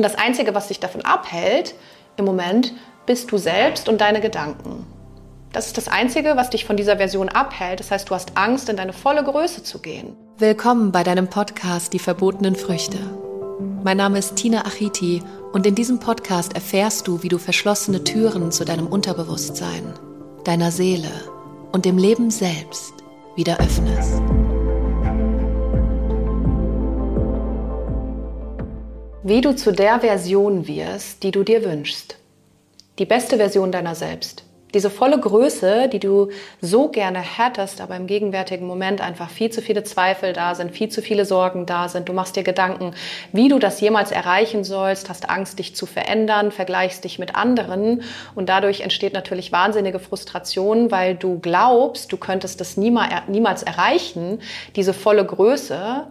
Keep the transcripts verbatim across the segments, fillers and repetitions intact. Und das Einzige, was dich davon abhält im Moment, bist du selbst und deine Gedanken. Das ist das Einzige, was dich von dieser Version abhält. Das heißt, du hast Angst, in deine volle Größe zu gehen. Willkommen bei deinem Podcast Die verbotenen Früchte. Mein Name ist Tina Achiti und in diesem Podcast erfährst du, wie du verschlossene Türen zu deinem Unterbewusstsein, deiner Seele und dem Leben selbst wieder öffnest. Wie du zu der Version wirst, die du dir wünschst. Die beste Version deiner selbst. Diese volle Größe, die du so gerne hättest, aber im gegenwärtigen Moment einfach viel zu viele Zweifel da sind, viel zu viele Sorgen da sind. Du machst dir Gedanken, wie du das jemals erreichen sollst, hast Angst, dich zu verändern, vergleichst dich mit anderen. Und dadurch entsteht natürlich wahnsinnige Frustration, weil du glaubst, du könntest das niemals erreichen, diese volle Größe.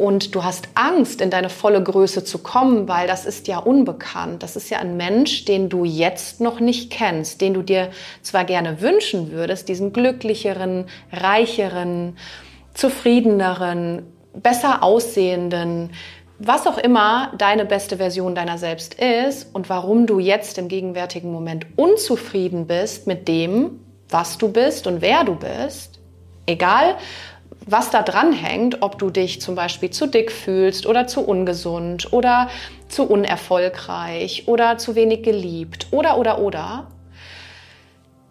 Und du hast Angst, in deine volle Größe zu kommen, weil das ist ja unbekannt. Das ist ja ein Mensch, den du jetzt noch nicht kennst, den du dir zwar gerne wünschen würdest, diesen glücklicheren, reicheren, zufriedeneren, besser aussehenden, was auch immer deine beste Version deiner selbst ist und warum du jetzt im gegenwärtigen Moment unzufrieden bist mit dem, was du bist und wer du bist, egal was da dran hängt, ob du dich zum Beispiel zu dick fühlst oder zu ungesund oder zu unerfolgreich oder zu wenig geliebt oder, oder, oder.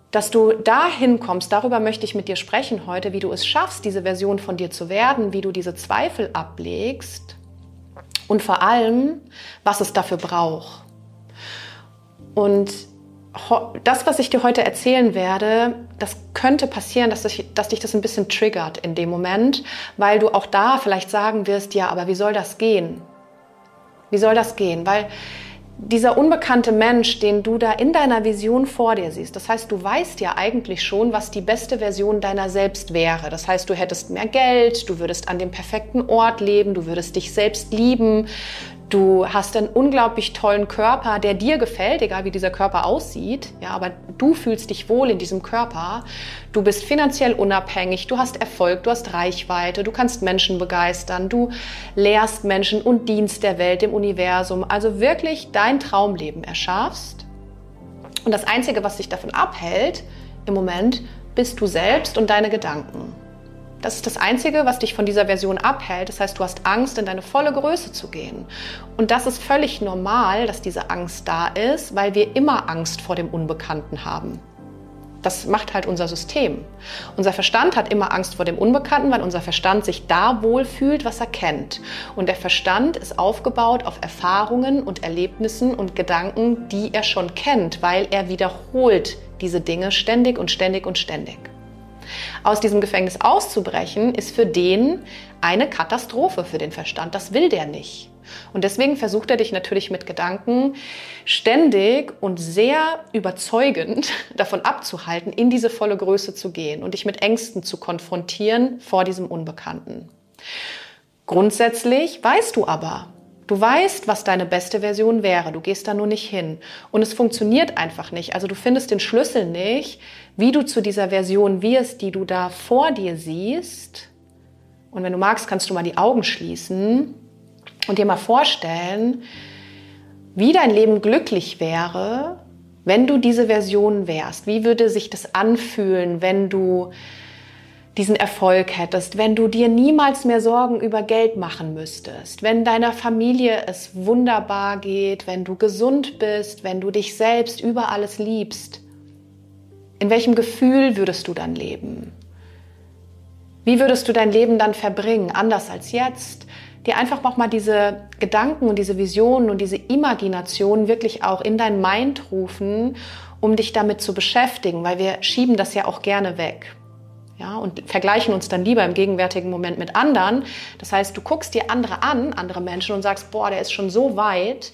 Dass du dahin kommst, darüber möchte ich mit dir sprechen heute, wie du es schaffst, diese Version von dir zu werden, wie du diese Zweifel ablegst und vor allem, was es dafür braucht. Und das, was ich dir heute erzählen werde, das könnte passieren, dass, ich, dass dich das ein bisschen triggert in dem Moment, weil du auch da vielleicht sagen wirst, ja, aber wie soll das gehen? Wie soll das gehen? Weil dieser unbekannte Mensch, den du da in deiner Vision vor dir siehst, das heißt, du weißt ja eigentlich schon, was die beste Version deiner selbst wäre. Das heißt, du hättest mehr Geld, du würdest an dem perfekten Ort leben, du würdest dich selbst lieben, du hast einen unglaublich tollen Körper, der dir gefällt, egal wie dieser Körper aussieht, ja, aber du fühlst dich wohl in diesem Körper. Du bist finanziell unabhängig, du hast Erfolg, du hast Reichweite, du kannst Menschen begeistern, du lehrst Menschen und dienst der Welt, dem Universum, also wirklich dein Traumleben erschaffst. Und das Einzige, was dich davon abhält im Moment, bist du selbst und deine Gedanken. Das ist das Einzige, was dich von dieser Version abhält. Das heißt, du hast Angst, in deine volle Größe zu gehen. Und das ist völlig normal, dass diese Angst da ist, weil wir immer Angst vor dem Unbekannten haben. Das macht halt unser System. Unser Verstand hat immer Angst vor dem Unbekannten, weil unser Verstand sich da wohlfühlt, was er kennt. Und der Verstand ist aufgebaut auf Erfahrungen und Erlebnissen und Gedanken, die er schon kennt, weil er wiederholt diese Dinge ständig und ständig und ständig. Aus diesem Gefängnis auszubrechen, ist für den eine Katastrophe für den Verstand. Das will der nicht. Und deswegen versucht er dich natürlich mit Gedanken ständig und sehr überzeugend davon abzuhalten, in diese volle Größe zu gehen und dich mit Ängsten zu konfrontieren vor diesem Unbekannten. Grundsätzlich weißt du aber, du weißt, was deine beste Version wäre. Du gehst da nur nicht hin. Und es funktioniert einfach nicht. Also du findest den Schlüssel nicht, wie du zu dieser Version wirst, die du da vor dir siehst. Und wenn du magst, kannst du mal die Augen schließen und dir mal vorstellen, wie dein Leben glücklich wäre, wenn du diese Version wärst. Wie würde sich das anfühlen, wenn du diesen Erfolg hättest, wenn du dir niemals mehr Sorgen über Geld machen müsstest, wenn deiner Familie es wunderbar geht, wenn du gesund bist, wenn du dich selbst über alles liebst. In welchem Gefühl würdest du dann leben? Wie würdest du dein Leben dann verbringen, anders als jetzt? Dir einfach auch mal diese Gedanken und diese Visionen und diese Imagination wirklich auch in dein Mind rufen, um dich damit zu beschäftigen, weil wir schieben das ja auch gerne weg. Ja, und vergleichen uns dann lieber im gegenwärtigen Moment mit anderen. Das heißt, du guckst dir andere an, andere Menschen und sagst, boah, der ist schon so weit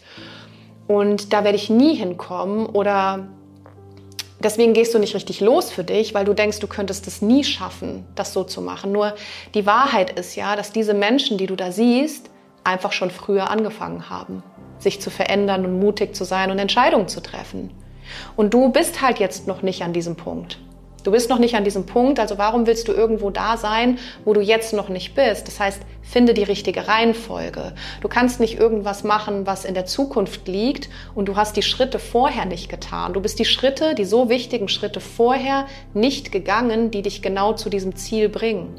und da werde ich nie hinkommen oder deswegen gehst du nicht richtig los für dich, weil du denkst, du könntest es nie schaffen, das so zu machen. Nur die Wahrheit ist ja, dass diese Menschen, die du da siehst, einfach schon früher angefangen haben, sich zu verändern und mutig zu sein und Entscheidungen zu treffen. Und du bist halt jetzt noch nicht an diesem Punkt. Du bist noch nicht an diesem Punkt, also warum willst du irgendwo da sein, wo du jetzt noch nicht bist? Das heißt, finde die richtige Reihenfolge. Du kannst nicht irgendwas machen, was in der Zukunft liegt und du hast die Schritte vorher nicht getan. Du bist die Schritte, die so wichtigen Schritte vorher nicht gegangen, die dich genau zu diesem Ziel bringen.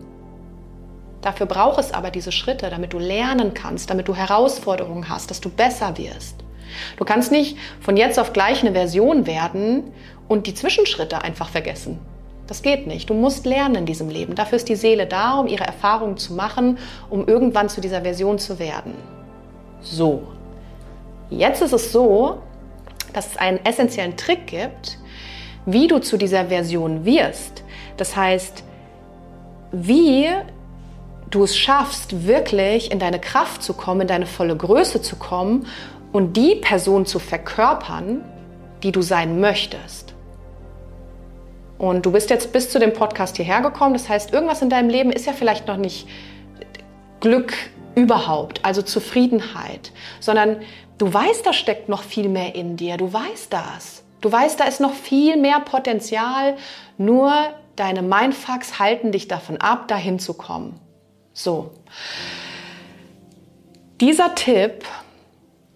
Dafür braucht es aber diese Schritte, damit du lernen kannst, damit du Herausforderungen hast, dass du besser wirst. Du kannst nicht von jetzt auf gleich eine Version werden und die Zwischenschritte einfach vergessen. Das geht nicht. Du musst lernen in diesem Leben. Dafür ist die Seele da, um ihre Erfahrungen zu machen, um irgendwann zu dieser Version zu werden. So, jetzt ist es so, dass es einen essentiellen Trick gibt, wie du zu dieser Version wirst. Das heißt, wie du es schaffst, wirklich in deine Kraft zu kommen, in deine volle Größe zu kommen und die Person zu verkörpern, die du sein möchtest. Und du bist jetzt bis zu dem Podcast hierher gekommen. Das heißt, irgendwas in deinem Leben ist ja vielleicht noch nicht Glück überhaupt, also Zufriedenheit, sondern du weißt, da steckt noch viel mehr in dir. Du weißt das. Du weißt, da ist noch viel mehr Potenzial. Nur deine Mindfucks halten dich davon ab, dahin zu kommen. So. Dieser Tipp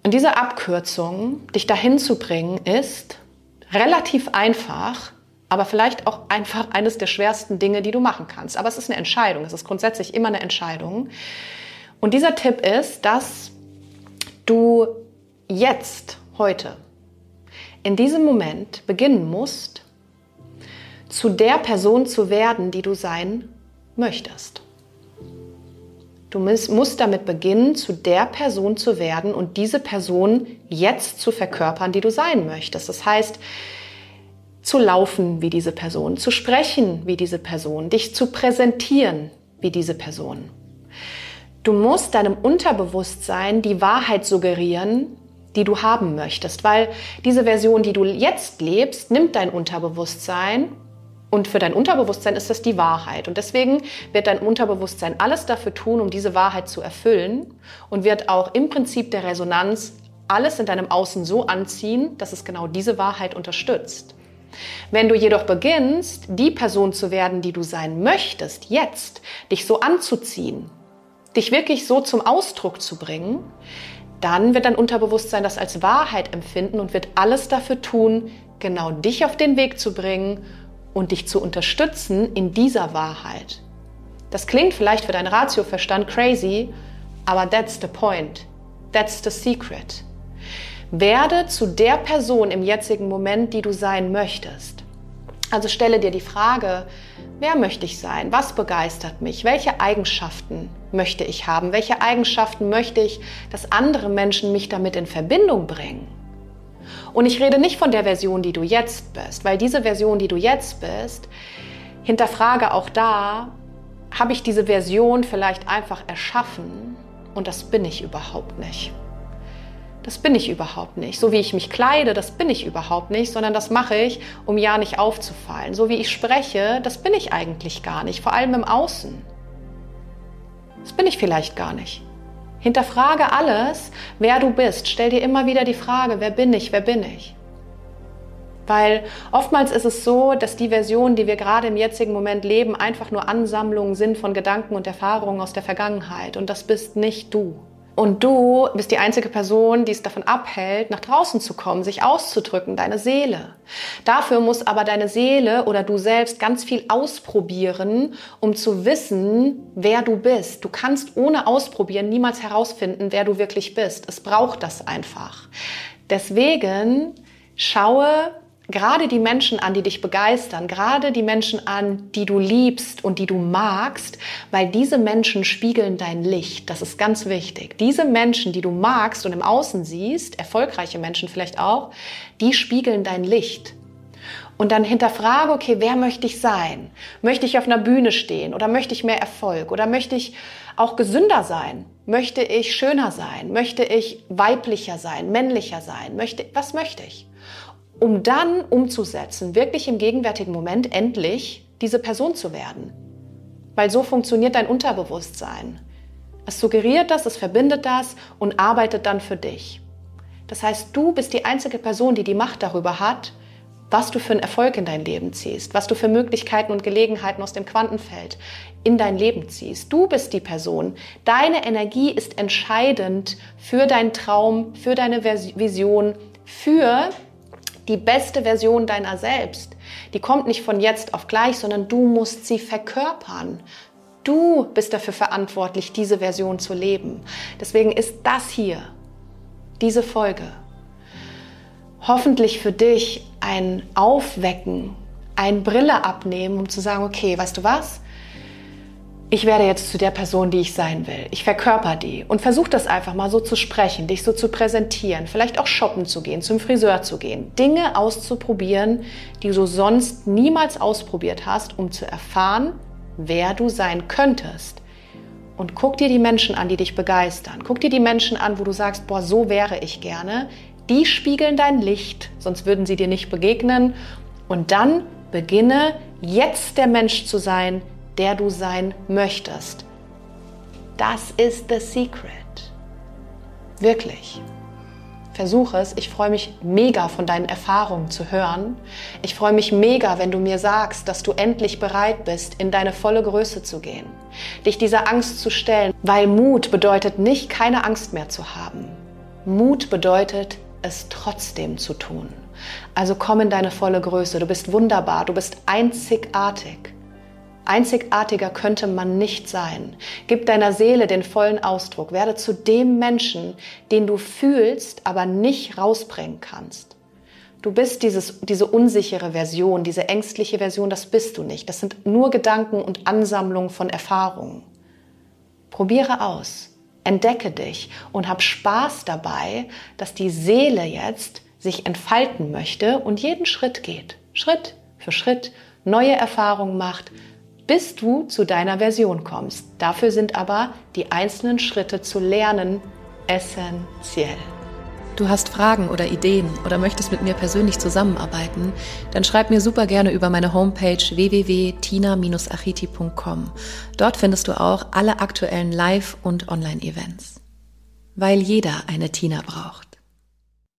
und diese Abkürzung, dich dahin zu bringen, ist relativ einfach, aber vielleicht auch einfach eines der schwersten Dinge, die du machen kannst. Aber es ist eine Entscheidung. Es ist grundsätzlich immer eine Entscheidung. Und dieser Tipp ist, dass du jetzt, heute, in diesem Moment beginnen musst, zu der Person zu werden, die du sein möchtest. Du musst damit beginnen, zu der Person zu werden und diese Person jetzt zu verkörpern, die du sein möchtest. Das heißt, zu laufen wie diese Person, zu sprechen wie diese Person, dich zu präsentieren wie diese Person. Du musst deinem Unterbewusstsein die Wahrheit suggerieren, die du haben möchtest, weil diese Version, die du jetzt lebst, nimmt dein Unterbewusstsein und für dein Unterbewusstsein ist das die Wahrheit. Und deswegen wird dein Unterbewusstsein alles dafür tun, um diese Wahrheit zu erfüllen und wird auch im Prinzip der Resonanz alles in deinem Außen so anziehen, dass es genau diese Wahrheit unterstützt. Wenn du jedoch beginnst, die Person zu werden, die du sein möchtest, jetzt, dich so anzuziehen, dich wirklich so zum Ausdruck zu bringen, dann wird dein Unterbewusstsein das als Wahrheit empfinden und wird alles dafür tun, genau dich auf den Weg zu bringen und dich zu unterstützen in dieser Wahrheit. Das klingt vielleicht für deinen Ratioverstand crazy, aber that's the point. That's the secret. Werde zu der Person im jetzigen Moment, die du sein möchtest. Also stelle dir die Frage, wer möchte ich sein? Was begeistert mich? Welche Eigenschaften möchte ich haben? Welche Eigenschaften möchte ich, dass andere Menschen mich damit in Verbindung bringen? Und ich rede nicht von der Version, die du jetzt bist, weil diese Version, die du jetzt bist, hinterfrage auch da, habe ich diese Version vielleicht einfach erschaffen? Und das bin ich überhaupt nicht. Das bin ich überhaupt nicht. So wie ich mich kleide, das bin ich überhaupt nicht, sondern das mache ich, um ja nicht aufzufallen. So wie ich spreche, das bin ich eigentlich gar nicht, vor allem im Außen. Das bin ich vielleicht gar nicht. Hinterfrage alles, wer du bist. Stell dir immer wieder die Frage, wer bin ich, wer bin ich? Weil oftmals ist es so, dass die Versionen, die wir gerade im jetzigen Moment leben, einfach nur Ansammlungen sind von Gedanken und Erfahrungen aus der Vergangenheit. Und das bist nicht du. Und du bist die einzige Person, die es davon abhält, nach draußen zu kommen, sich auszudrücken, deine Seele. Dafür muss aber deine Seele oder du selbst ganz viel ausprobieren, um zu wissen, wer du bist. Du kannst ohne Ausprobieren niemals herausfinden, wer du wirklich bist. Es braucht das einfach. Deswegen schaue gerade die Menschen an, die dich begeistern, gerade die Menschen an, die du liebst und die du magst, weil diese Menschen spiegeln dein Licht. Das ist ganz wichtig. Diese Menschen, die du magst und im Außen siehst, erfolgreiche Menschen vielleicht auch, die spiegeln dein Licht. Und dann hinterfrage, okay, wer möchte ich sein? Möchte ich auf einer Bühne stehen oder möchte ich mehr Erfolg oder möchte ich auch gesünder sein? Möchte ich schöner sein? Möchte ich weiblicher sein, männlicher sein? Möchte, was möchte ich? Um dann umzusetzen, wirklich im gegenwärtigen Moment endlich diese Person zu werden. Weil so funktioniert dein Unterbewusstsein. Es suggeriert das, es verbindet das und arbeitet dann für dich. Das heißt, du bist die einzige Person, die die Macht darüber hat, was du für einen Erfolg in dein Leben ziehst, was du für Möglichkeiten und Gelegenheiten aus dem Quantenfeld in dein Leben ziehst. Du bist die Person. Deine Energie ist entscheidend für deinen Traum, für deine Vision, für die beste Version deiner selbst. Die kommt nicht von jetzt auf gleich, sondern du musst sie verkörpern. Du bist dafür verantwortlich, diese Version zu leben. Deswegen ist das hier, diese Folge, hoffentlich für dich ein Aufwecken, ein Brille abnehmen, um zu sagen, okay, weißt du was? Ich werde jetzt zu der Person, die ich sein will. Ich verkörper die und versuch das einfach mal so zu sprechen, dich so zu präsentieren, vielleicht auch shoppen zu gehen, zum Friseur zu gehen, Dinge auszuprobieren, die du sonst niemals ausprobiert hast, um zu erfahren, wer du sein könntest. Und guck dir die Menschen an, die dich begeistern. Guck dir die Menschen an, wo du sagst, boah, so wäre ich gerne. Die spiegeln dein Licht, sonst würden sie dir nicht begegnen. Und dann beginne jetzt der Mensch zu sein, der du sein möchtest. Das ist the secret. Wirklich. Versuch es. Ich freue mich mega, von deinen Erfahrungen zu hören. Ich freue mich mega, wenn du mir sagst, dass du endlich bereit bist, in deine volle Größe zu gehen. Dich dieser Angst zu stellen, weil Mut bedeutet nicht, keine Angst mehr zu haben. Mut bedeutet, es trotzdem zu tun. Also komm in deine volle Größe. Du bist wunderbar, du bist einzigartig. Einzigartiger könnte man nicht sein. Gib deiner Seele den vollen Ausdruck. Werde zu dem Menschen, den du fühlst, aber nicht rausbringen kannst. Du bist dieses, diese unsichere Version, diese ängstliche Version, das bist du nicht. Das sind nur Gedanken und Ansammlungen von Erfahrungen. Probiere aus, entdecke dich und hab Spaß dabei, dass die Seele jetzt sich entfalten möchte und jeden Schritt geht. Schritt für Schritt neue Erfahrungen macht, bis du zu deiner Version kommst. Dafür sind aber die einzelnen Schritte zu lernen essentiell. Du hast Fragen oder Ideen oder möchtest mit mir persönlich zusammenarbeiten? Dann schreib mir super gerne über meine Homepage w w w punkt tina bindestrich achiti punkt com. Dort findest du auch alle aktuellen Live- und Online-Events. Weil jeder eine Tina braucht.